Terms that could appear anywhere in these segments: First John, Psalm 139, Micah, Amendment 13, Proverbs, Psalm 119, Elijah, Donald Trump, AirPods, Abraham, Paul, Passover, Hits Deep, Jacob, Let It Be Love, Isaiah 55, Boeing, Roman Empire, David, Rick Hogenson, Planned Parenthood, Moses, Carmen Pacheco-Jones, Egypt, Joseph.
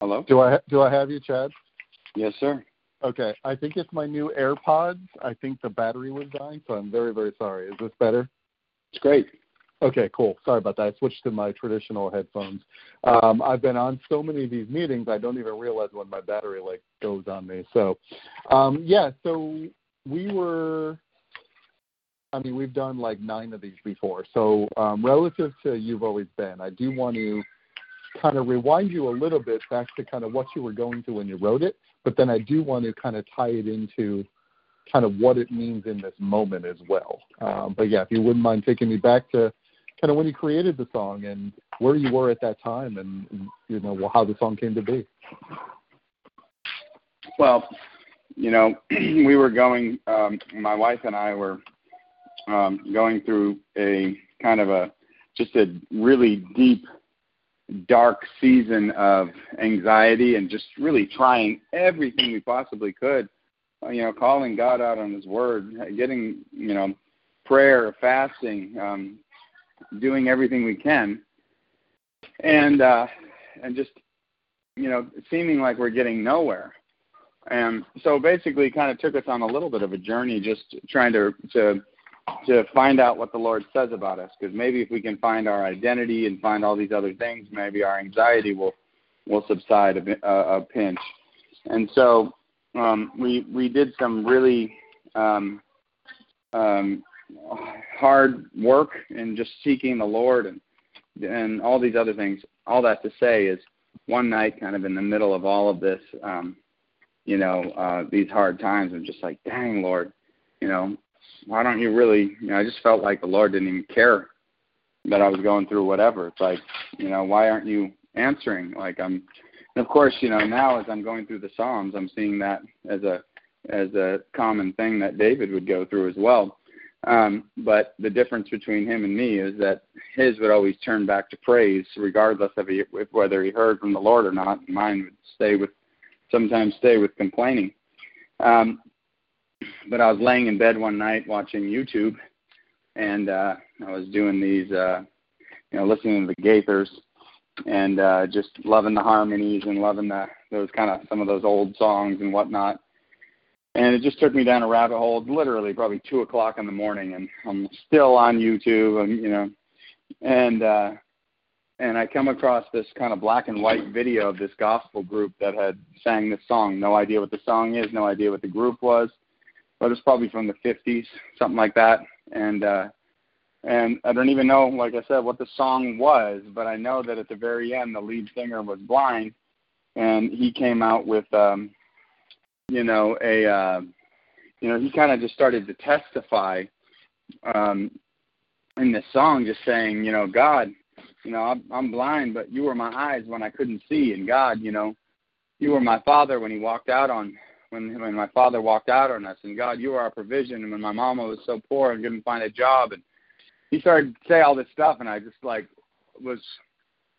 Hello? Do I have you, Chad? Yes, sir. Okay. I think it's my new AirPods. I think the battery was dying, so I'm very, very sorry. Is this better? It's great. Okay, cool. Sorry about that. I switched to my traditional headphones. I've been on so many of these meetings, I don't even realize when my battery, like, goes on me. So, so we were... I mean, we've done like 9 of these before. So relative to You've Always Been, I do want to kind of rewind you a little bit back to kind of what you were going through when you wrote it, but then I do want to kind of tie it into kind of what it means in this moment as well. But, yeah, if you wouldn't mind taking me back to kind of when you created the song and where you were at that time and, you know, how the song came to be. Well, you know, we were going my wife and I were – going through a kind of a really deep, dark season of anxiety and just really trying everything we possibly could, you know, calling God out on his word, getting, you know, prayer, fasting, doing everything we can. And just, you know, seeming like we're getting nowhere. And so basically kind of took us on a little bit of a journey, just trying to find out what the Lord says about us, because maybe if we can find our identity and find all these other things, maybe our anxiety will subside a pinch. And so we did some really hard work in just seeking the Lord and all these other things. All that to say is one night kind of in the middle of all of this, these hard times, I'm just like, dang, Lord, you know, why don't you really, you know, I just felt like the Lord didn't even care that I was going through whatever. It's like, you know, why aren't you answering? Like I'm, and of course, you know, now as I'm going through the Psalms, I'm seeing that as a common thing that David would go through as well. But the difference between him and me is that his would always turn back to praise, regardless of whether he heard from the Lord or not. And mine would sometimes stay with complaining. But I was laying in bed one night watching YouTube, and I was doing these, listening to the Gaithers and just loving the harmonies and loving those kind of some of those old songs and whatnot. And it just took me down a rabbit hole, literally probably 2 o'clock in the morning, and I'm still on YouTube, and, you know. And I come across this kind of black and white video of this gospel group that had sang this song. No idea what the song is, no idea what the group was. But it was probably from the 50s, something like that. And I don't even know, like I said, what the song was, but I know that at the very end, the lead singer was blind, and he came out with, he kind of just started to testify in this song, just saying, you know, God, you know, I'm blind, but you were my eyes when I couldn't see, and God, you know, you were my father when he walked out on when my father walked out on us, and God, you are our provision, and when my mama was so poor and couldn't find a job, and he started to say all this stuff, and I just, like, was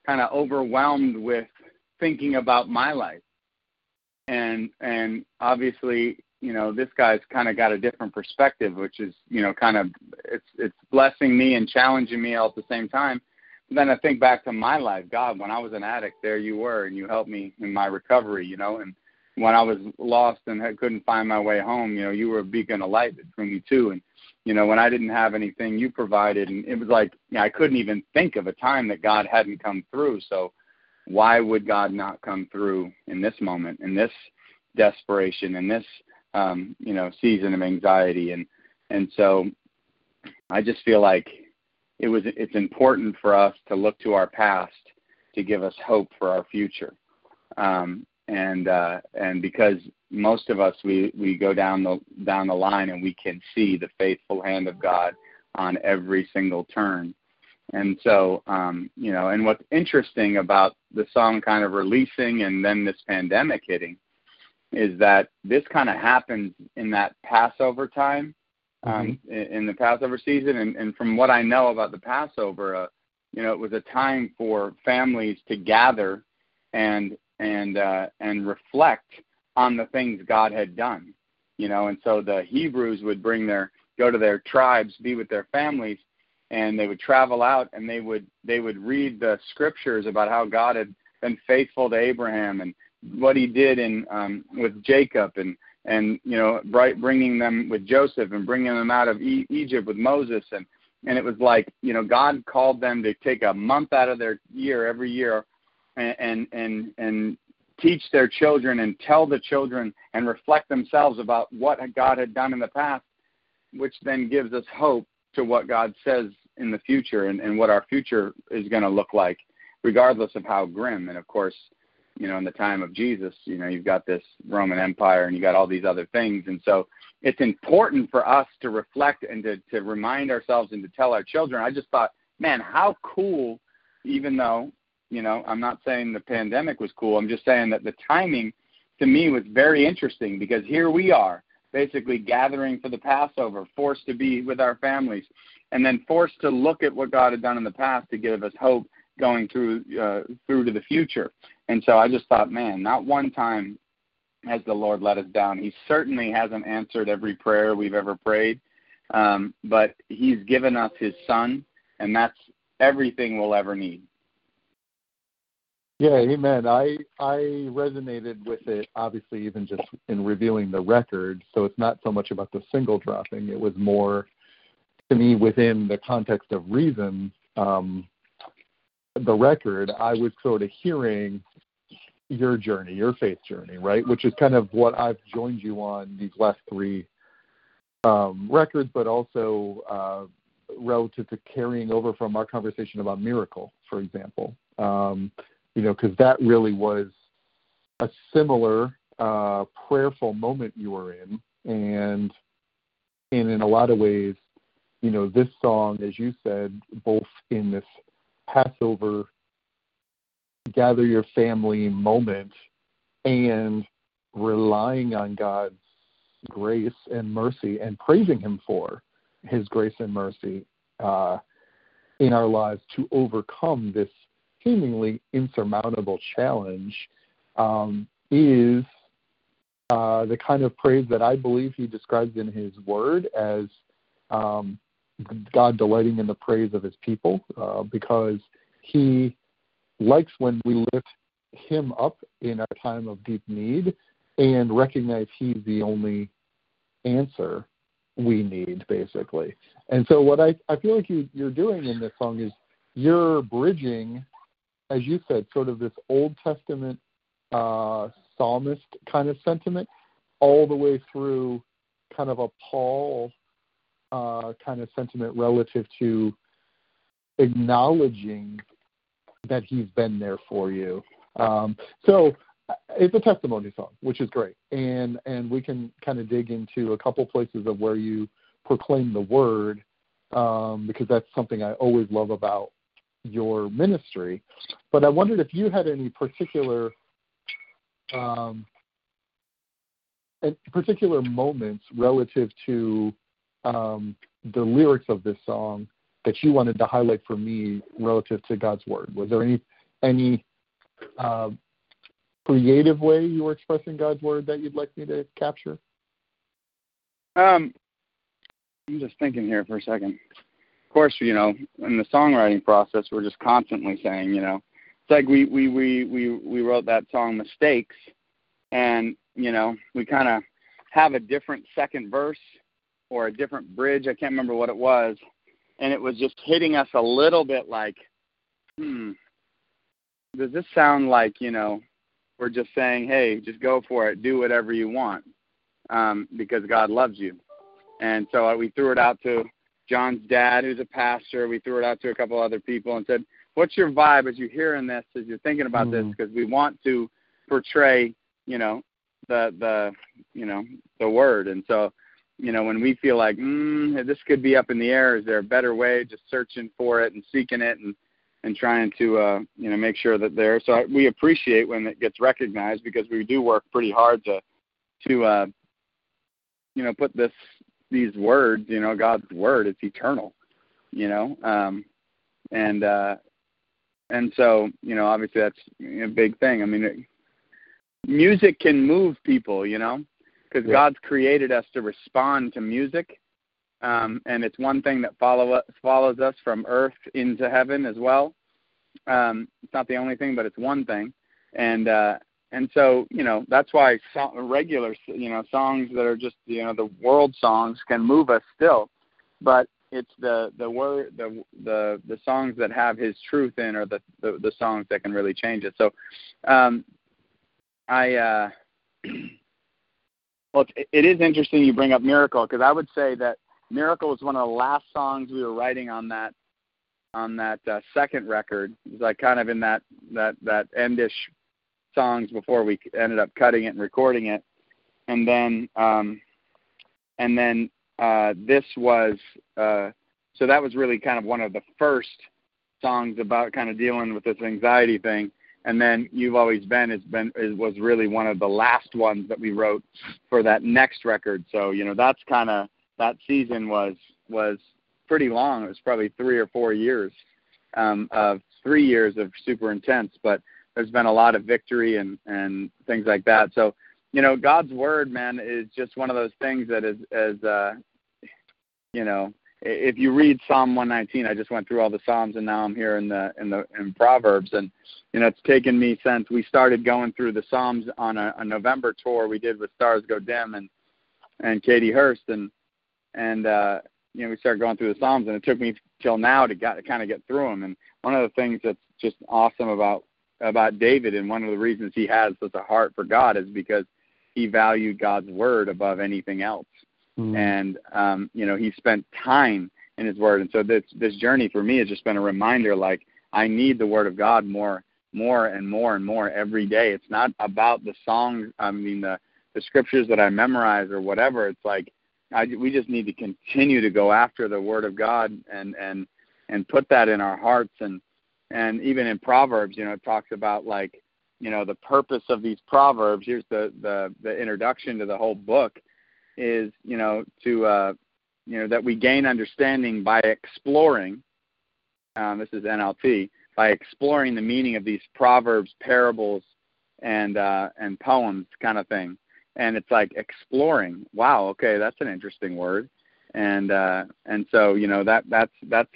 kind of overwhelmed with thinking about my life, and obviously, you know, this guy's kind of got a different perspective, which is, you know, kind of, it's blessing me and challenging me all at the same time. And then I think back to my life, God, when I was an addict, there you were, and you helped me in my recovery, you know, and when I was lost and couldn't find my way home, you know, you were a beacon of light between me too. And, you know, when I didn't have anything, you provided. And it was like, you know, I couldn't even think of a time that God hadn't come through. So why would God not come through in this moment, in this desperation, in this, season of anxiety? And so I just feel like it's important for us to look to our past to give us hope for our future. And because most of us, we go down the line and we can see the faithful hand of God on every single turn. And so, and what's interesting about the song kind of releasing and then this pandemic hitting is that this kind of happens in that Passover time, in the Passover season. And from what I know about the Passover, it was a time for families to gather and reflect on the things God had done, you know. And so the Hebrews would go to their tribes, be with their families, and they would travel out and they would read the scriptures about how God had been faithful to Abraham and what he did in with Jacob and you know, bringing them with Joseph and bringing them out of Egypt with Moses. And it was like, you know, God called them to take a month out of their year every year and teach their children and tell the children and reflect themselves about what God had done in the past, which then gives us hope to what God says in the future and what our future is going to look like, regardless of how grim. And, of course, you know, in the time of Jesus, you know, you've got this Roman Empire and you got all these other things. And so it's important for us to reflect and to remind ourselves and to tell our children. I just thought, man, how cool, even though, you know, I'm not saying the pandemic was cool. I'm just saying that the timing to me was very interesting, because here we are basically gathering for the Passover, forced to be with our families, and then forced to look at what God had done in the past to give us hope going through to the future. And so I just thought, man, not one time has the Lord let us down. He certainly hasn't answered every prayer we've ever prayed, but he's given us his son, and that's everything we'll ever need. Yeah, amen. I resonated with it, obviously, even just in reviewing the record. So it's not so much about the single dropping. It was more, to me, within the context of reason, the record, I was sort of hearing your journey, your faith journey, right, which is kind of what I've joined you on these last three records, but also relative to carrying over from our conversation about miracle, for example. You know, because that really was a similar prayerful moment you were in. And in a lot of ways, you know, this song, as you said, both in this Passover gather your family moment and relying on God's grace and mercy and praising him for his grace and mercy in our lives to overcome this seemingly insurmountable challenge is the kind of praise that I believe he describes in his word as God delighting in the praise of his people, because he likes when we lift him up in our time of deep need and recognize he's the only answer we need, basically. And so what I feel like you're doing in this song is you're bridging, as you said, sort of this Old Testament psalmist kind of sentiment all the way through kind of a Paul kind of sentiment relative to acknowledging that he's been there for you. So it's a testimony song, which is great. And we can kind of dig into a couple places of where you proclaim the word, because that's something I always love about your ministry. But I wondered if you had any particular moments relative to the lyrics of this song that you wanted to highlight for me relative to God's word. Was there any creative way you were expressing God's word that you'd like me to capture? I'm just thinking here for a second. Of course, you know, in the songwriting process, we're just constantly saying, you know, it's like we wrote that song Mistakes, and, you know, we kind of have a different second verse or a different bridge. I can't remember what it was. And it was just hitting us a little bit like, does this sound like, you know, we're just saying, hey, just go for it, do whatever you want, because God loves you. And so we threw it out to John's dad, who's a pastor. We threw it out to a couple other people and said, what's your vibe as you're hearing this, as you're thinking about this? Because we want to portray, you know, the word. And so, you know, when we feel like, this could be up in the air, is there a better way? Just searching for it and seeking it and trying to, you know, make sure that there. So we appreciate when it gets recognized, because we do work pretty hard to you know, put these words, you know, God's word, it's eternal, you know. And so, you know, obviously that's a big thing. I mean, music can move people, you know, because God's created us to respond to music. And it's one thing that follows us from earth into heaven as well. It's not the only thing, but it's one thing. And so, you know, that's why regular, you know, songs that are just, you know, the world songs can move us still, but it's the songs that have his truth in are the songs that can really change it. So, well, it is interesting you bring up Miracle, because I would say that Miracle was one of the last songs we were writing on that second record. It was like kind of in that endish songs before we ended up cutting it and recording it, and then this was so that was really kind of one of the first songs about kind of dealing with this anxiety thing. And then You've Always Been was really one of the last ones that we wrote for that next record. So, you know, that's kind of, that season was pretty long. It was probably 3 or 4 years, 3 years of super intense, but there's been a lot of victory and things like that. So, you know, God's word, man, is just one of those things that is you know, if you read Psalm 119, I just went through all the Psalms, and now I'm here in Proverbs. And, you know, it's taken me since we started going through the Psalms on a November tour we did with Stars Go Dim and Katie Hurst, and you know, we started going through the Psalms, and it took me till now to kind of get through them. And one of the things that's just awesome about David, and one of the reasons he has such a heart for God, is because he valued God's word above anything else. And, you know, he spent time in his word. And so this journey for me has just been a reminder, like, I need the word of God more and more every day. It's not about the songs, I mean, the scriptures that I memorize or whatever. It's like, we just need to continue to go after the word of God and put that in our hearts. And even in Proverbs, you know, it talks about, like, you know, the purpose of these Proverbs. Here's the introduction to the whole book. Is, you know, to, you know, that we gain understanding by exploring, this is NLT, by exploring the meaning of these proverbs, parables, and poems kind of thing. And it's like exploring. Wow, okay, that's an interesting word. And so, you know, that's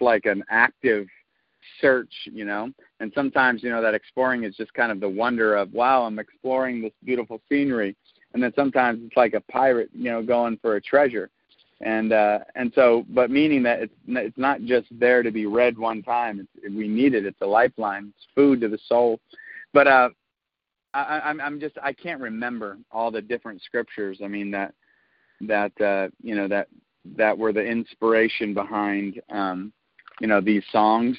like an active search, you know. And sometimes, you know, that exploring is just kind of the wonder of, wow, I'm exploring this beautiful scenery. And then sometimes it's like a pirate, you know, going for a treasure. And so, but meaning that it's not just there to be read one time. We need it. It's a lifeline. It's food to the soul. But I can't remember all the different scriptures. I mean, you know, that were the inspiration behind, you know, these songs.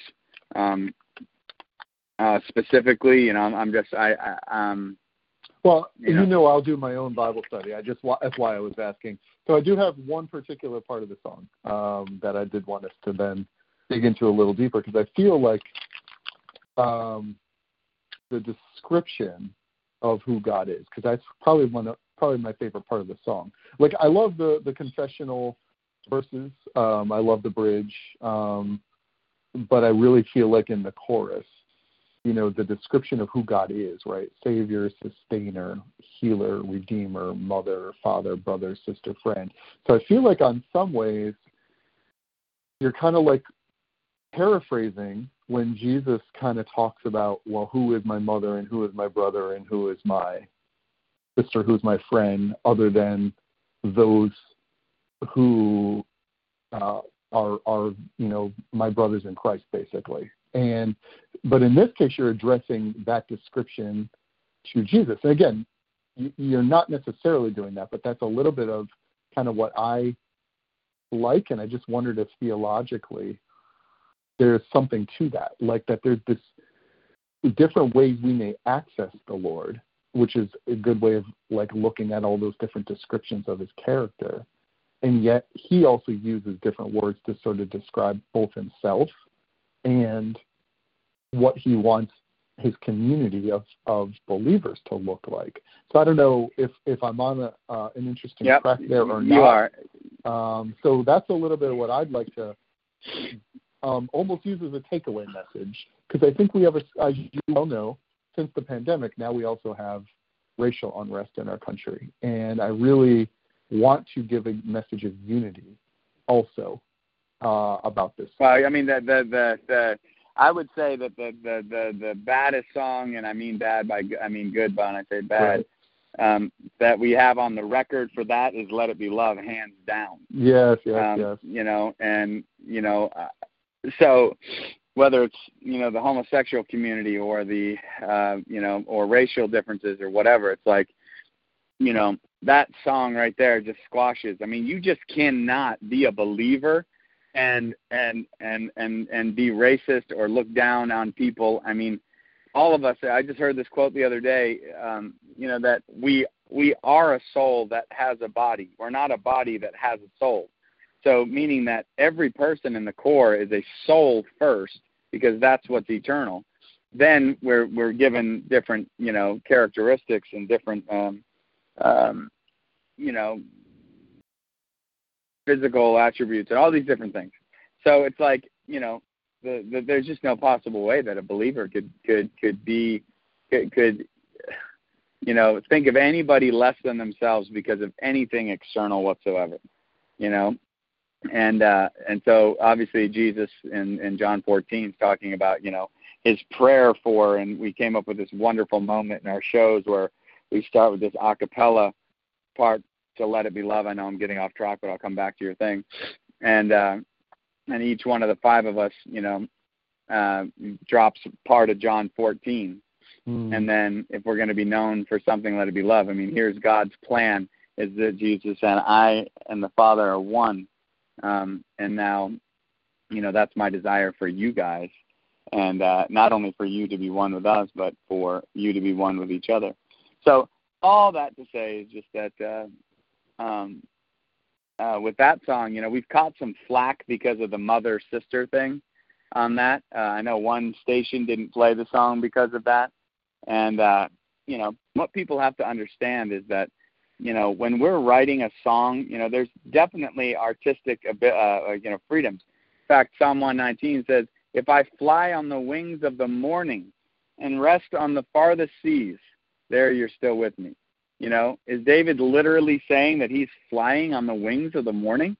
Specifically, you know, well, you know, I'll do my own Bible study. That's why I was asking. So I do have one particular part of the song that I did want us to then dig into a little deeper, because I feel like the description of who God is, because that's probably probably my favorite part of the song. Like, I love the confessional verses. I love the bridge, but I really feel like in the chorus, you know, the description of who God is, right? Savior, sustainer, healer, redeemer, mother, father, brother, sister, friend. So I feel like on some ways, you're kind of like paraphrasing when Jesus kind of talks about, well, who is my mother and who is my brother and who is my sister, who is my friend, other than those who are, you know, my brothers in Christ, basically. But in this case, you're addressing that description to Jesus. And again, you're not necessarily doing that, but that's a little bit of kind of what I like. And I just wondered if theologically there's something to that, like that there's this different ways we may access the Lord, which is a good way of like looking at all those different descriptions of his character. And yet he also uses different words to sort of describe both himself and what he wants his community of believers to look like. So I don't know if I'm on an interesting track there or not. You are. So that's a little bit of what I'd like to almost use as a takeaway message, because I think we have, as you all know, since the pandemic, now we also have racial unrest in our country. And I really want to give a message of unity also about this. Well, I mean, the I would say that the baddest song, and I mean bad by I mean good, but when I say bad, right. That we have on the record for that is "Let It Be Love," hands down. Yes. So whether it's the homosexual community or the or racial differences or whatever, it's like that song right there just squashes. I mean, you just cannot be a believer and be racist or look down on people. I mean, all of us. I just heard this quote the other day. That we are a soul that has a body. We're not a body that has a soul. So meaning that every person in the core is a soul first, because that's what's eternal. Then we're given different characteristics and different physical attributes and all these different things. So it's like, there's just no possible way that a believer could think of anybody less than themselves because of anything external whatsoever, And so obviously Jesus in John 14 is talking about, his prayer for, and we came up with this wonderful moment in our shows where we start with this a cappella part to "Let It Be Love." I know I'm getting off track, but I'll come back to your thing. And each one of the five of us, drops part of John 14. Mm. And then if we're going to be known for something, let it be love. I mean, here's God's plan, is that Jesus and I and the Father are one. And now, that's my desire for you guys. And not only for you to be one with us, but for you to be one with each other. So all that to say is just that, with that song, we've caught some flack because of the mother-sister thing on that. I know one station didn't play the song because of that. And, what people have to understand is that, when we're writing a song, there's definitely artistic, freedoms. In fact, Psalm 119 says, "If I fly on the wings of the morning and rest on the farthest seas, there you're still with me." Is David literally saying that he's flying on the wings of the morning?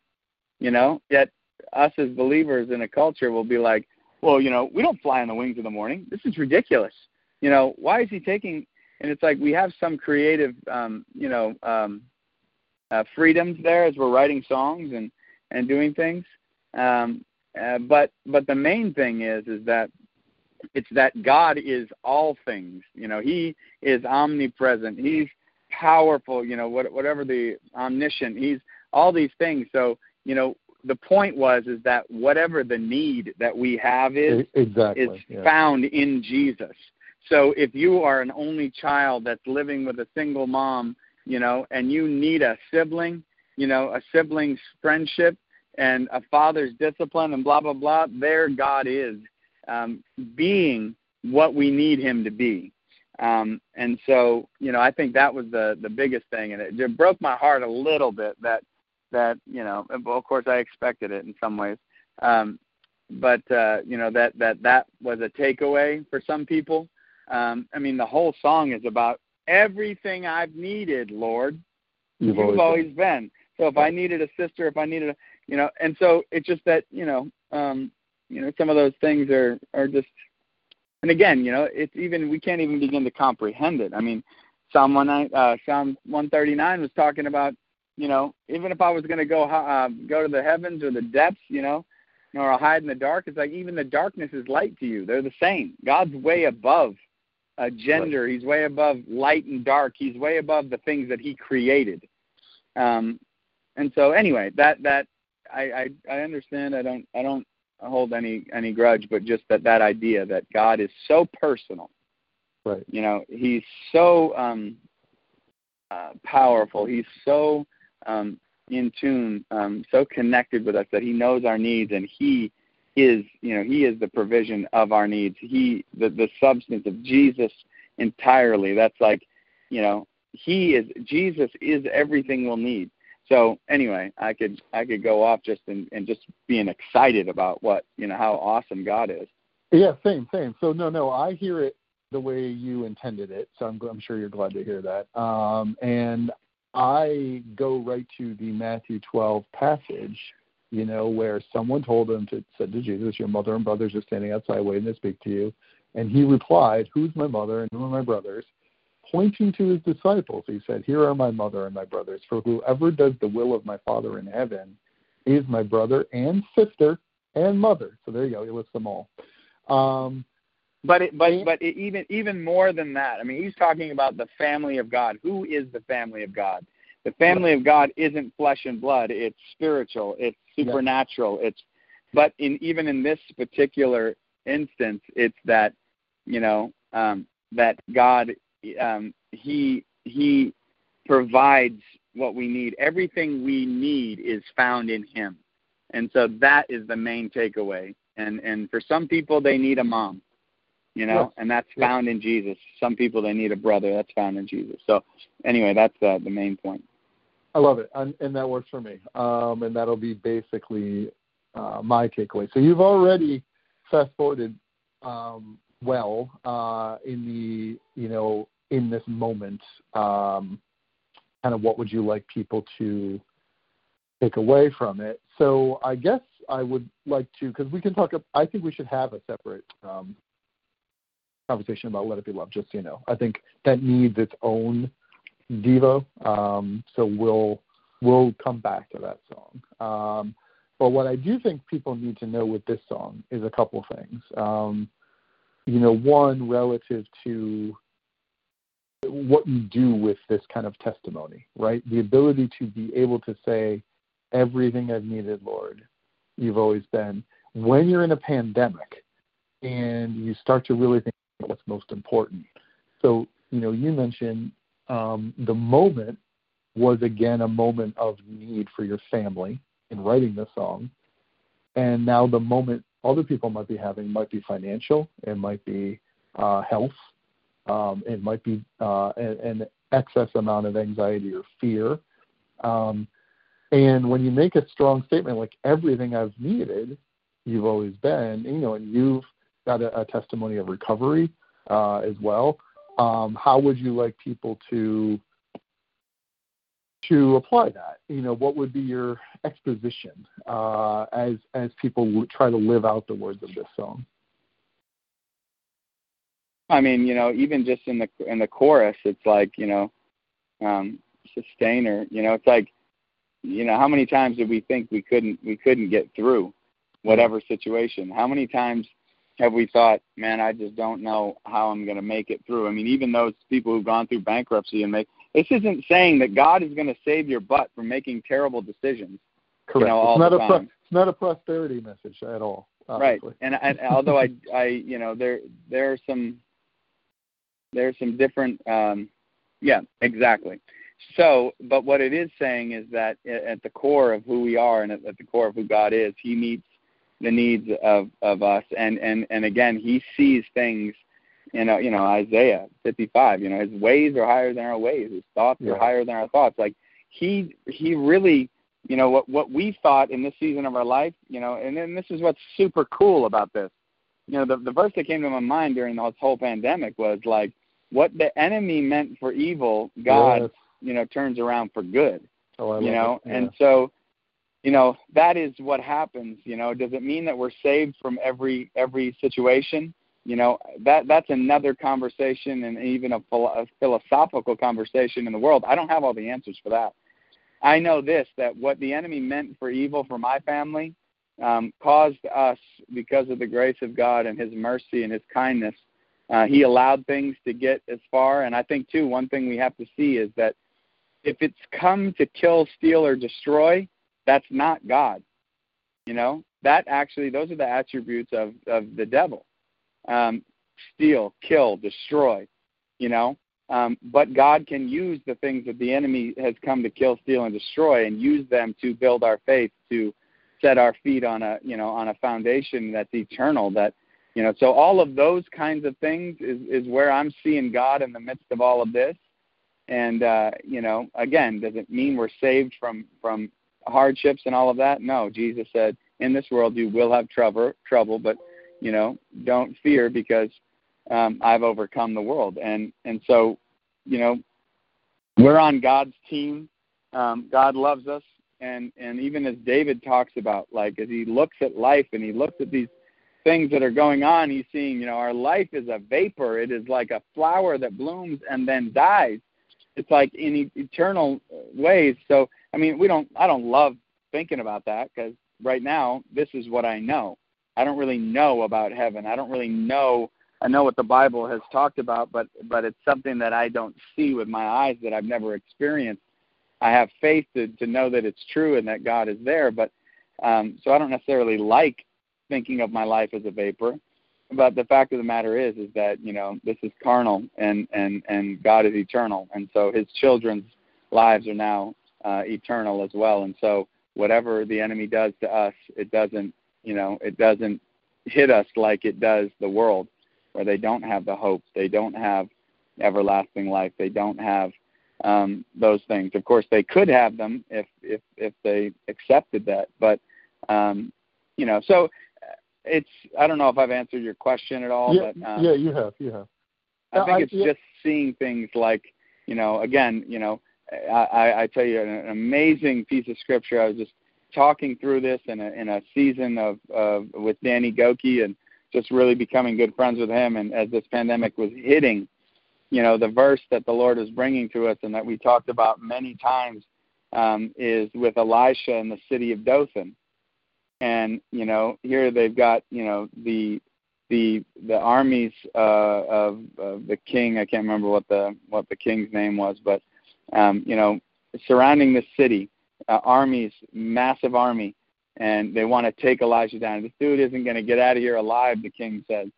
Yet us as believers in a culture will be like, well, we don't fly on the wings of the morning. This is ridiculous. Why is he taking? And it's like we have some creative, freedoms there as we're writing songs and doing things. But the main thing is that it's that God is all things. He is omnipresent. He's powerful, whatever the omniscient, he's all these things. So, the point is that whatever the need that we have is found in Jesus. So if you are an only child that's living with a single mom, and you need a sibling, a sibling's friendship and a father's discipline and blah, blah, blah, there God is, being what we need him to be. And so, I think that was the biggest thing, and it broke my heart a little bit that of course I expected it in some ways, that was a takeaway for some people. I mean, the whole song is about everything I've needed, Lord, you've always been. So if I needed a sister, and so it's just that some of those things are just. And again, it's even, we can't even begin to comprehend it. I mean, Psalm 139 was talking about, even if I was going to go to the heavens or the depths, or I'll hide in the dark, it's like even the darkness is light to you. They're the same. God's way above gender. He's way above light and dark. He's way above the things that he created. And so anyway, that I understand. I don't hold any grudge, but just that idea that God is so personal, right? He's so powerful. He's so in tune, so connected with us that he knows our needs, and he is, he is the provision of our needs. He, the substance of Jesus entirely. That's like, Jesus is everything we'll need. So anyway, I could go off just and just being excited about what, how awesome God is. Yeah, same. So no, I hear it the way you intended it. So I'm sure you're glad to hear that. And I go right to the Matthew 12 passage you know, where someone told him to said to Jesus, your mother and brothers are standing outside waiting to speak to you. And he replied, who's my mother and who are my brothers? Pointing to his disciples, he said, here are my mother and my brothers, for whoever does the will of my Father in heaven is my brother and sister and mother. So there you go. He lists them all. But even more than that, I mean, he's talking about the family of God. Who is the family of God? The family of God isn't flesh and blood. It's spiritual. It's supernatural. Yeah. But even in this particular instance, it's that, you know, that God, he provides what we need. Everything we need is found in him. And so that is the main takeaway. And for some people, they need a mom, you know, and that's found in Jesus. Some people, they need a brother. That's found in Jesus. So anyway, that's the main point. I love it. And that works for me. And that'll be basically my takeaway. So you've already fast-forwarded in this moment, kind of what would you like people to take away from it? So I guess I would like to, because we can talk, I think we should have a separate conversation about Let It Be Love, just so you know. I think that needs its own Devo, so we'll come back to that song. But what I do think people need to know with this song is a couple things. You know, one, relative to what you do with this kind of testimony, right? The ability to be able to say, everything I've needed, Lord, you've always been. When you're in a pandemic and you start to really think about what's most important. So, you know, you mentioned the moment was, again, a moment of need for your family in writing this song. And now the moment other people might be having might be financial, it might be health, it might be an excess amount of anxiety or fear. And when you make a strong statement like everything I've needed, you've always been, you know, and you've got a testimony of recovery as well. How would you like people to apply that? You know, what would be your exposition as people try to live out the words of this song? I mean, you know, even just in the chorus, it's like, you know, sustainer. You know, it's like, you know, how many times did we think we couldn't get through whatever situation? How many times have we thought, man, I just don't know how I'm going to make it through? I mean, even those people who've gone through bankruptcy and this isn't saying that God is going to save your butt from making terrible decisions. Correct. You know, it's not a prosperity message at all. Obviously. Right. And although I, you know, there are some different, yeah, exactly. So, but what it is saying is that at the core of who we are and at the core of who God is, he meets the needs of us. And again, he sees things, you know, Isaiah 55, you know, his ways are higher than our ways. His thoughts are higher than our thoughts. Like he really, you know, what we thought in this season of our life, you know, and then this is what's super cool about this. You know, the verse that came to my mind during this whole pandemic was like, what the enemy meant for evil, God, you know, turns around for good, you know? Yeah. And so, you know, that is what happens, you know. Does it mean that we're saved from every situation? You know, that's another conversation and even a philosophical conversation in the world. I don't have all the answers for that. I know this, that what the enemy meant for evil for my family caused us, because of the grace of God and his mercy and his kindness, he allowed things to get as far. And I think, too, one thing we have to see is that if it's come to kill, steal, or destroy, that's not God. You know, that actually, those are the attributes of the devil. Steal, kill, destroy, you know. But God can use the things that the enemy has come to kill, steal, and destroy and use them to build our faith, to set our feet on a foundation that's eternal, that, you know, so all of those kinds of things is where I'm seeing God in the midst of all of this. And, you know, again, does it mean we're saved from hardships and all of that? No, Jesus said, in this world you will have trouble, but, you know, don't fear because I've overcome the world. And so, you know, we're on God's team. God loves us, and even as David talks about, like as he looks at life and he looks at these things that are going on, he's seeing, you know, our life is a vapor. It is like a flower that blooms and then dies. It's like in eternal ways. So, I mean, I don't love thinking about that, because right now, this is what I know. I don't really know about heaven. I don't really know. I know what the Bible has talked about, but it's something that I don't see with my eyes, that I've never experienced. I have faith to know that it's true and that God is there, but so I don't necessarily like thinking of my life as a vapor. But the fact of the matter is that, you know, this is carnal and God is eternal. And so his children's lives are now eternal as well. And so whatever the enemy does to us, it doesn't hit us like it does the world, where they don't have the hope. They don't have everlasting life. They don't have those things. Of course, they could have them if they accepted that. But, you know, so it's, I don't know if I've answered your question at all. Yeah, but, yeah, you have. I think it's just seeing things like, you know, again, you know, I tell you an amazing piece of scripture. I was just talking through this in a season of with Danny Gokey, and just really becoming good friends with him. And as this pandemic was hitting, you know, the verse that the Lord is bringing to us and that we talked about many times is with Elisha in the city of Dothan. And, you know, here they've got, you know, the armies of the king. I can't remember what the king's name was, but, you know, surrounding this city, armies, massive army, and they want to take Elijah down. This dude isn't going to get out of here alive, the king says,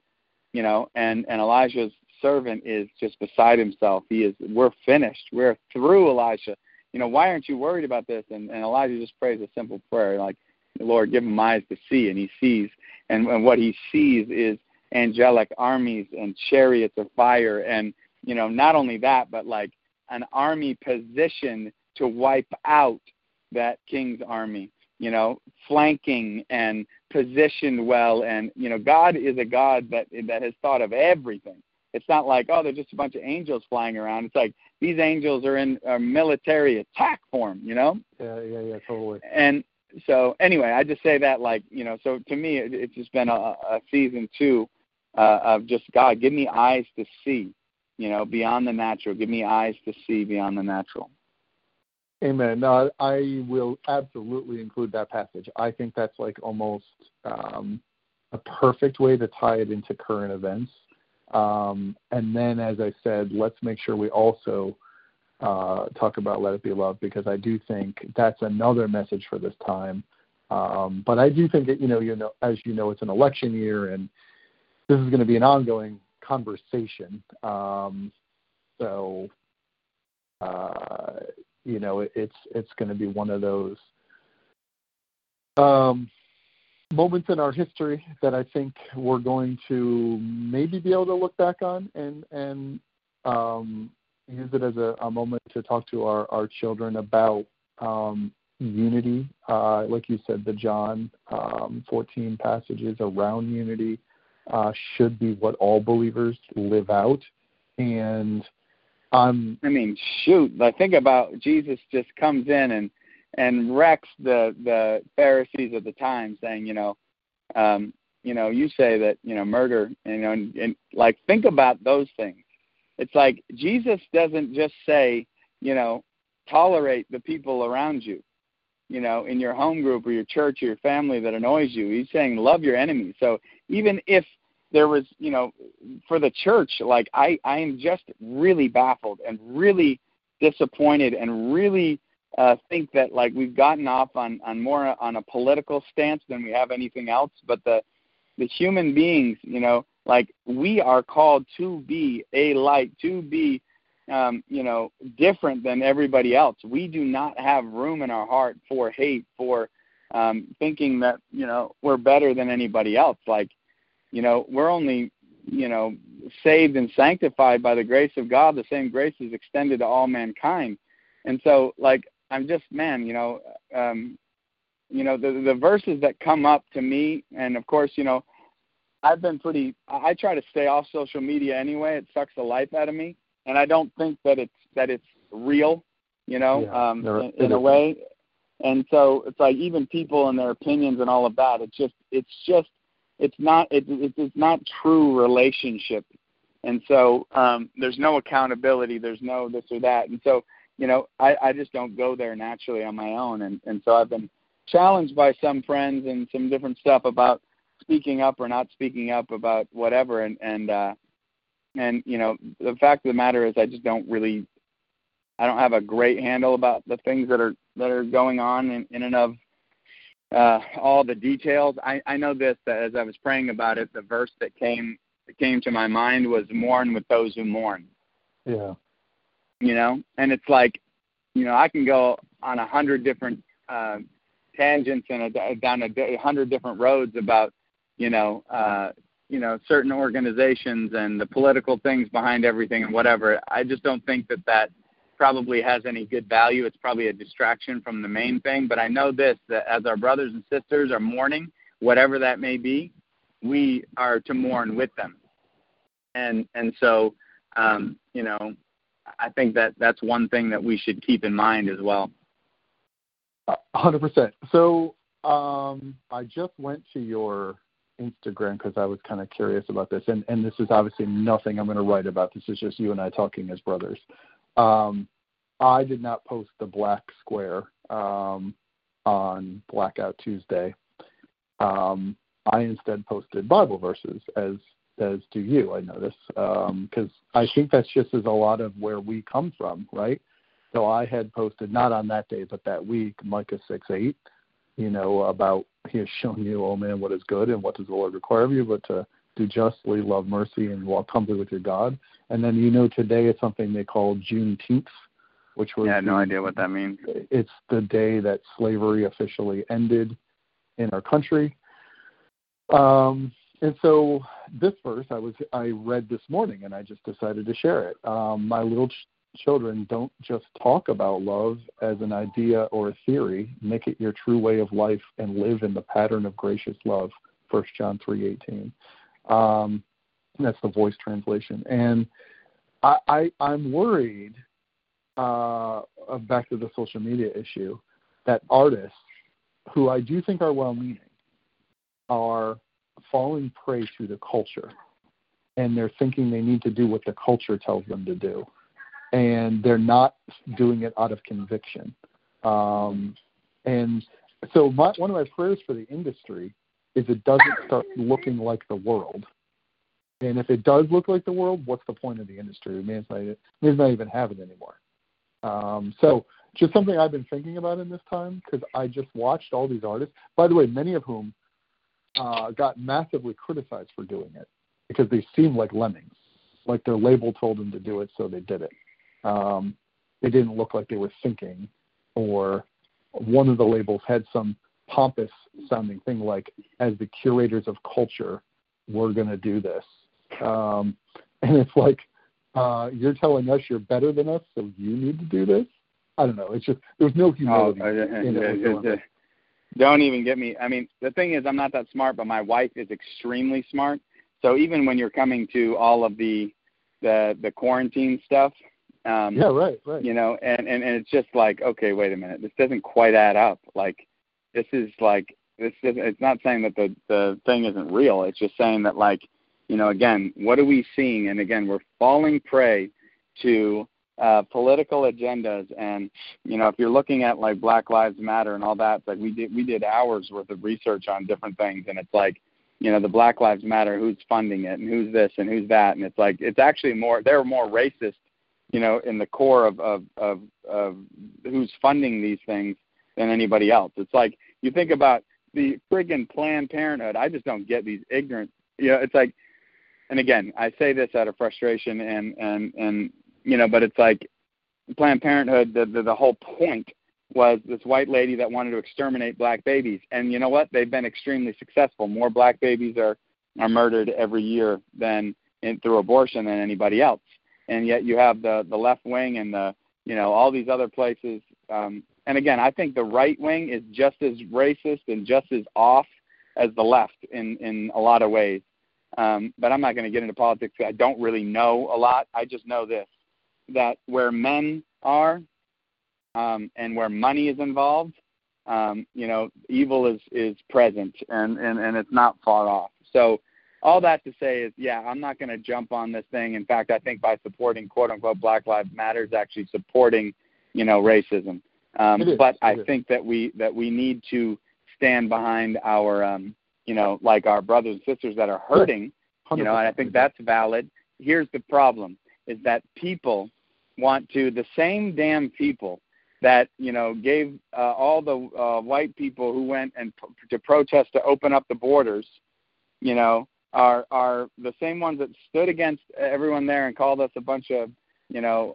you know, and Elijah's servant is just beside himself. We're finished. We're through, Elisha. You know, why aren't you worried about this? And Elijah just prays a simple prayer, like, Lord, give him eyes to see, and he sees. And what he sees is angelic armies and chariots of fire. And, you know, not only that, but like an army positioned to wipe out that king's army, you know, flanking and positioned well. And, you know, God is a God that has thought of everything. It's not like, oh, they're just a bunch of angels flying around. It's like these angels are in a military attack form, you know? Yeah, totally. And so anyway, I just say that, like, you know, so to me, it's just been a season too of just, God, give me eyes to see, you know, beyond the natural. Give me eyes to see beyond the natural. Amen. No, I will absolutely include that passage. I think that's like almost a perfect way to tie it into current events. And then, as I said, let's make sure we also talk about Let It Be Love, because I do think that's another message for this time. But I do think that, you know, as you know, it's an election year, and this is going to be an ongoing conversation. So, you know, it's going to be one of those moments in our history that I think we're going to maybe be able to look back on and use it as a moment to talk to our children about unity. Like you said, the John 14 passages around unity should be what all believers live out. And I mean, shoot, I think about Jesus just comes in and wrecks the Pharisees of the time, saying, you know, you say that, you know, murder, you know, and like, think about those things. It's like Jesus doesn't just say, you know, tolerate the people around you, you know, in your home group or your church or your family that annoys you. He's saying, love your enemies. So even if there was, you know, for the church, like I am just really baffled and really disappointed and really think that, like, we've gotten off on more on a political stance than we have anything else. But the human beings, you know, like, we are called to be a light, to be, you know, different than everybody else. We do not have room in our heart for hate, for thinking that, you know, we're better than anybody else. Like, you know, we're only, you know, saved and sanctified by the grace of God. The same grace is extended to all mankind. And so, like, I'm just, man, you know, the verses that come up to me, and of course, you know, I've been I try to stay off social media anyway. It sucks the life out of me, and I don't think that it's real, you know, in a way. And so it's like even people and their opinions and all of that, it's not true relationship. And so there's no accountability. There's no this or that. And so, you know, I just don't go there naturally on my own. And so I've been challenged by some friends and some different stuff about speaking up or not speaking up about whatever. And you know, the fact of the matter is I just don't really, I don't have a great handle about the things that are going on in and of all the details. I know this, that as I was praying about it, the verse that came to my mind was mourn with those who mourn. Yeah. You know, and it's like, you know, I can go on 100 different tangents and down 100 different roads about, you know, certain organizations and the political things behind everything and whatever. I just don't think that probably has any good value. It's probably a distraction from the main thing. But I know this, that as our brothers and sisters are mourning, whatever that may be, we are to mourn with them. And so, you know, I think that's one thing that we should keep in mind as well. 100%. So I just went to your Instagram because I was kind of curious about this. And this is obviously nothing I'm going to write about. This is just you and I talking as brothers. I did not post the black square on Blackout Tuesday. I instead posted Bible verses, as do you, I notice, because I think that's just as a lot of where we come from, right? So I had posted, not on that day, but that week, Micah 6:8, you know, about he has shown you, oh man, what is good and what does the Lord require of you, but to do justly, love mercy, and walk humbly with your God. And then, you know, today is something they call Juneteenth, which was... Yeah, I had no idea what that means. It's the day that slavery officially ended in our country. And so this verse I read this morning, and I just decided to share it. My little children, don't just talk about love as an idea or a theory. Make it your true way of life and live in the pattern of gracious love, First John 3:18. That's the Voice translation. And I'm worried, back to the social media issue, that artists, who I do think are well-meaning, are falling prey to the culture, and they're thinking they need to do what the culture tells them to do, and they're not doing it out of conviction. And so one of my prayers for the industry is it doesn't start looking like the world. And if it does look like the world, what's the point of the industry? It may not even have it anymore. So just something I've been thinking about in this time, because I just watched all these artists, by the way, many of whom got massively criticized for doing it because they seem like lemmings, like their label told them to do it, so they did it. They didn't look like they were thinking, or one of the labels had some pompous sounding thing like, as the curators of culture, we're going to do this. And it's like, you're telling us you're better than us, so you need to do this? I don't know. It's just, there's no humility. Don't even get me. I mean, the thing is, I'm not that smart, but my wife is extremely smart. So even when you're coming to all of the quarantine stuff, yeah, right, you know, and it's just like, okay, wait a minute, this doesn't quite add up. It's not saying that the thing isn't real. It's just saying that, like, you know, again, what are we seeing? And again, we're falling prey to political agendas. And, you know, if you're looking at like Black Lives Matter and all that, it's like we did hours worth of research on different things, and it's like, you know, the Black Lives Matter, who's funding it and who's this and who's that, and it's like, it's actually more, they're more racist, you know, in the core of who's funding these things than anybody else. It's like, you think about the friggin' Planned Parenthood. I just don't get these ignorant, you know, it's like, and again, I say this out of frustration and you know, but it's like Planned Parenthood, the whole point was this white lady that wanted to exterminate black babies. And you know what? They've been extremely successful. More black babies are murdered every year through abortion than anybody else. And yet you have the left wing and the, you know, all these other places. And again, I think the right wing is just as racist and just as off as the left in a lot of ways. But I'm not going to get into politics. I don't really know a lot. I just know this, that where men are and where money is involved, evil is present and it's not far off. So all that to say is, yeah, I'm not going to jump on this thing. In fact, I think by supporting, quote unquote, Black Lives Matter is actually supporting, racism. But I think that we need to stand behind our, like our brothers and sisters that are hurting, 100%. And I think that's valid. Here's the problem is that people want to, the same damn people that, gave all the white people who went and to protest to open up the borders, are the same ones that stood against everyone there and called us a bunch of,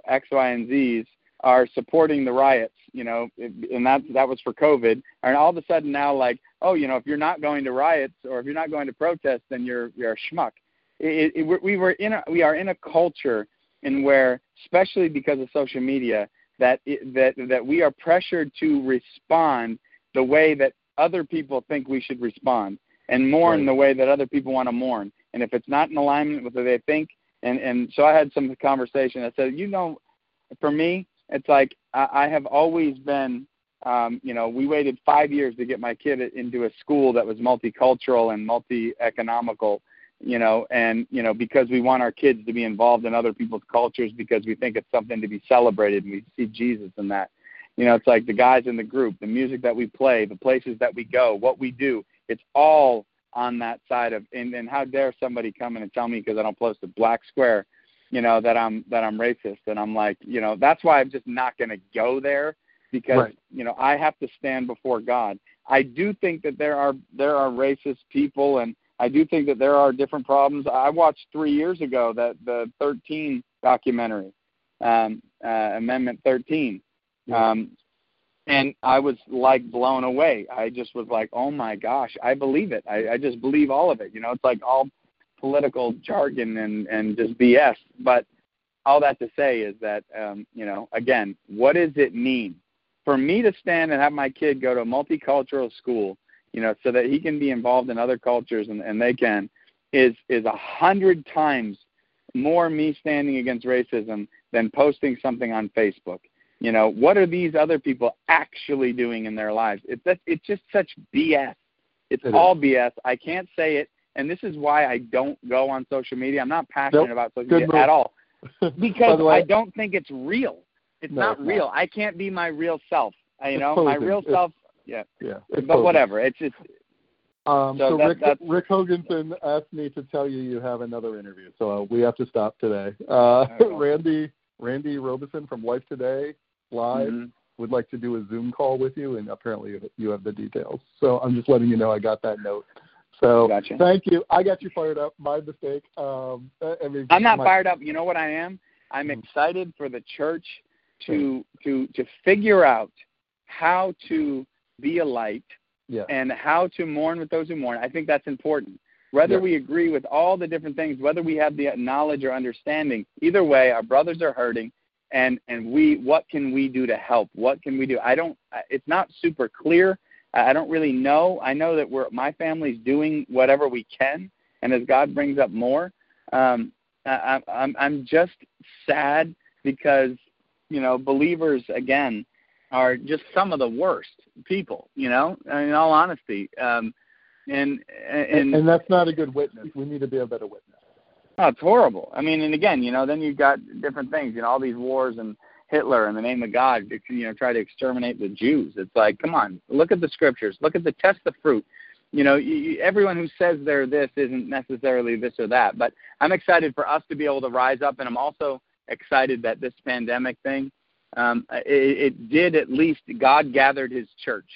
X, Y, and Z's are supporting the riots, and that was for COVID. And all of a sudden now, if you're not going to riots or if you're not going to protest, then you're a schmuck. We are in a culture in where, especially because of social media, that we are pressured to respond the way that other people think we should respond and mourn the way that other people want to mourn. And if it's not in alignment with what they think, and so I had some conversation. I said, for me, it's like I have always been, we waited 5 years to get my kid into a school that was multicultural and multi-economical, because we want our kids to be involved in other people's cultures because we think it's something to be celebrated and we see Jesus in that. It's like the guys in the group, the music that we play, the places that we go, what we do. It's all on that side of, and how dare somebody come in and tell me because I don't post a black square, that I'm racist. And I'm like, that's why I'm just not going to go there because, I have to stand before God. I do think that there are racist people, and I do think that there are different problems. I watched 3 years ago that the 13 documentary, Amendment 13. And I was blown away. I just was like, oh my gosh, I believe it. I just believe all of it. It's like all political jargon and just BS. But all that to say is that, again, what does it mean for me to stand and have my kid go to a multicultural school, so that he can be involved in other cultures and they can, is 100 times more me standing against racism than posting something on Facebook. What are these other people actually doing in their lives? It's just such BS. It's all BS. I can't say it, and this is why I don't go on social media. I'm not passionate about social media at all because I don't think it's real. It's not real. I can't be my real self. Whatever. It's just. Rick Hogenson asked me to tell you have another interview, so we have to stop today. Randy Robeson from Life Today Live would like to do a Zoom call with you, and apparently you have the details. So I'm just letting you know I got that note. So gotcha. Thank you. I got you fired up. My mistake. I'm not fired up. You know what I am? I'm excited for the church to figure out how to be a light and how to mourn with those who mourn. I think that's important. Whether we agree with all the different things, whether we have the knowledge or understanding, either way, our brothers are hurting, and what can we do to help? What can we do? It's not super clear. I don't really know. I know that my family's doing whatever we can, and as God brings up more, I'm just sad because, believers, again, are just some of the worst people, in all honesty. And that's not a good witness. We need to be a better witness. Oh, it's horrible. I mean, and again, then you've got different things, all these wars and Hitler in the name of God, try to exterminate the Jews. It's like, come on, look at the scriptures, look at the test of fruit. Everyone who says they're this isn't necessarily this or that, but I'm excited for us to be able to rise up. And I'm also excited that this pandemic thing, it did at least God gathered his church.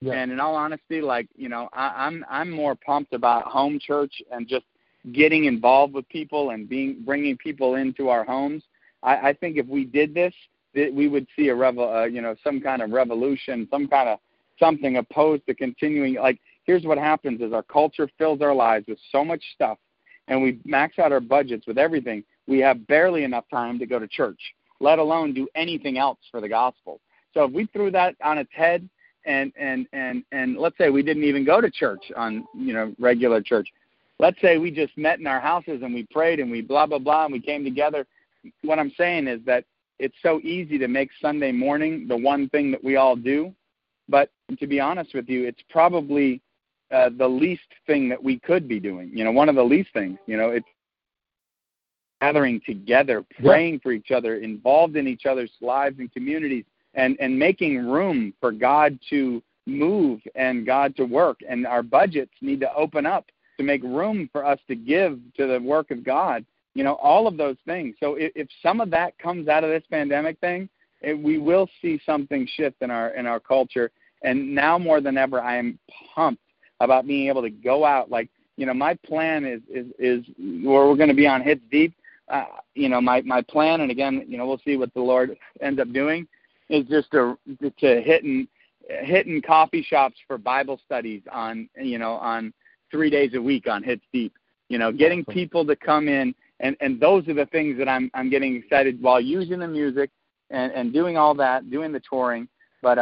Yeah. And in all honesty, I'm more pumped about home church and just getting involved with people and bringing people into our homes. I think if we did this, we would see some kind of revolution, some kind of something opposed to continuing. Like, here's what happens is our culture fills our lives with so much stuff, and we max out our budgets with everything. We have barely enough time to go to church, let alone do anything else for the gospel. So if we threw that on its head, and let's say we didn't even go to church on, regular church. Let's say we just met in our houses and we prayed and we blah, blah, blah, and we came together. What I'm saying is that it's so easy to make Sunday morning the one thing that we all do. But to be honest with you, it's probably the least thing that we could be doing. You know, one of the least things, you know, it's gathering together, praying for each other, involved in each other's lives and communities, and making room for God to move and God to work. And our budgets need to open up to make room for us to give to the work of God. You know, all of those things. So if some of that comes out of this pandemic thing, we will see something shift in our culture. And now more than ever, I am pumped about being able to go out. Like, you know, my plan is where we're going to be on Hits Deep. You know, my plan, and again, you know, we'll see what the Lord ends up doing, is just to hitting coffee shops for Bible studies on 3 days a week on Hits Deep. You know, getting people to come in, and those are the things that I'm getting excited while using the music and doing all that, doing the touring. But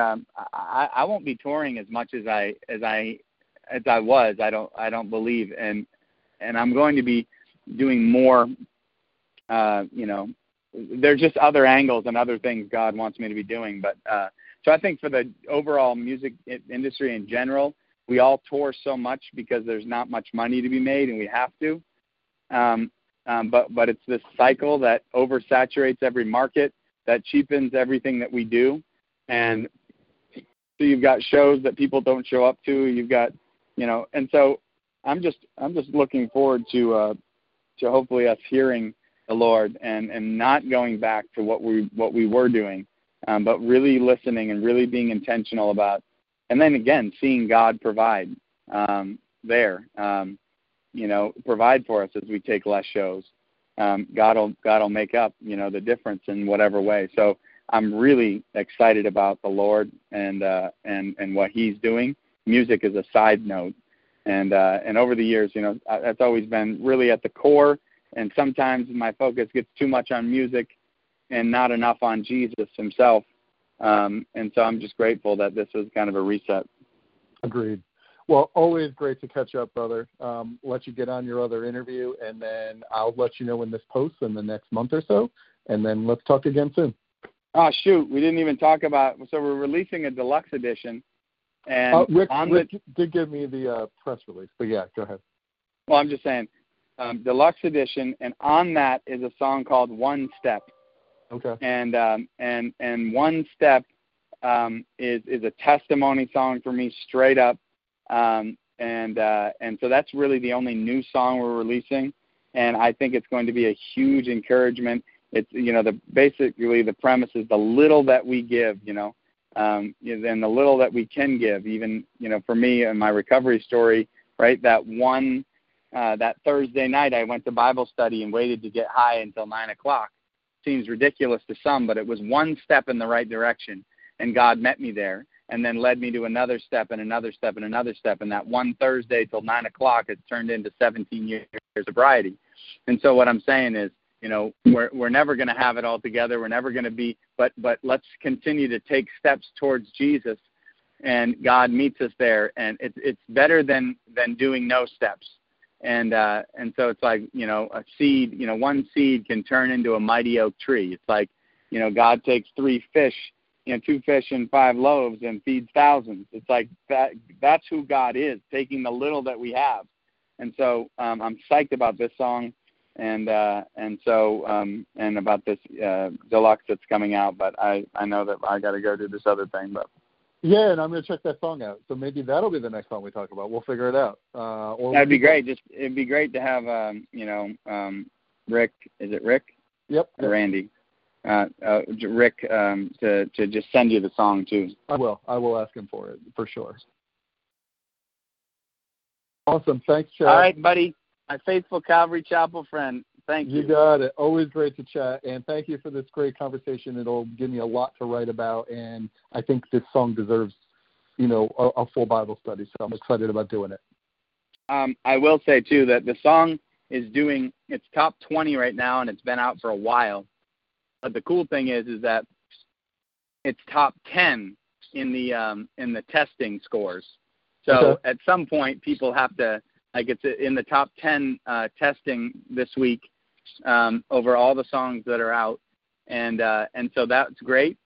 I won't be touring as much as I was. I don't believe, and I'm going to be doing more. You know, there's just other angles and other things God wants me to be doing. But so I think for the overall music industry in general, we all tour so much because there's not much money to be made, and we have to. But it's this cycle that oversaturates every market, that cheapens everything that we do. And so you've got shows that people don't show up to. You've got, you know, and so I'm just looking forward to hopefully us hearing the Lord and not going back to what we were doing, but really listening and really being intentional about, and then again seeing God provide you know, provide for us as we take less shows. God'll make up, you know, the difference in whatever way. So I'm really excited about the Lord and what He's doing. Music is a side note, and over the years, you know, that's always been really at the core. And sometimes my focus gets too much on music and not enough on Jesus Himself. And so I'm just grateful that this is kind of a reset. Agreed. Well, always great to catch up, brother. Let you get on your other interview, and then I'll let you know when this posts in the next month or so, and then let's talk again soon. Oh, shoot. We didn't even talk about – so we're releasing a deluxe edition. And Rick did give me the press release, but yeah, go ahead. Well, I'm just saying deluxe edition, and on that is a song called One Step. Okay. And One Step is a testimony song for me straight up. And so that's really the only new song we're releasing, and I think it's going to be a huge encouragement. It's, you know, basically the premise is the little that we give, you know, and the little that we can give, even, you know, for me and my recovery story, right? That Thursday night I went to Bible study and waited to get high until 9:00. Seems ridiculous to some, but it was one step in the right direction, and God met me there. And then led me to another step and another step and another step. And that one Thursday till 9:00, it turned into 17 years of sobriety. And so what I'm saying is, you know, we're never going to have it all together. We're never going to be, but let's continue to take steps towards Jesus, and God meets us there. And it's better than doing no steps. And so it's like, you know, a seed, you know, one seed can turn into a mighty oak tree. It's like, you know, God takes 3 fish. You know, 2 fish and 5 loaves and feeds thousands. It's like that. That's who God is, taking the little that we have. And so I'm psyched about this song, and about this deluxe that's coming out. But I know that I got to go do this other thing. But yeah, and I'm gonna check that song out. So maybe that'll be the next song we talk about. We'll figure it out. That'd be great. Just it'd be great to have Rick. Is it Rick? Yep. Or Randy. Rick, to just send you the song too. I will ask him for it for sure. Awesome. Thanks, Chad. All right, buddy. My faithful Calvary Chapel friend. Thank you. You got it. Always great to chat, and thank you for this great conversation. It'll give me a lot to write about, and I think this song deserves, you know, a full Bible study. So I'm excited about doing it. I will say too that the song is doing its top 20 right now, and it's been out for a while. But the cool thing is that it's top 10 in the testing scores. So at some point, people have to, like, it's in the top 10 testing this week over all the songs that are out, and so that's great.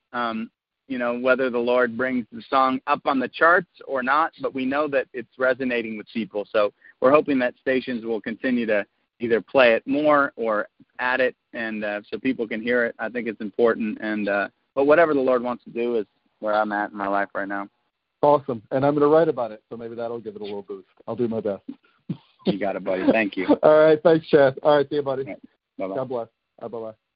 you know, whether the Lord brings the song up on the charts or not, but we know that it's resonating with people. So we're hoping that stations will continue to either play it more or add it, and so people can hear it. I think it's important, and but whatever the Lord wants to do is where I'm at in my life right now. Awesome, and I'm going to write about it, so maybe that'll give it a little boost. I'll do my best. You got it, buddy. Thank you. All right, thanks, Chad. All right, see you, buddy. All right. Bye-bye. God bless. Bye-bye.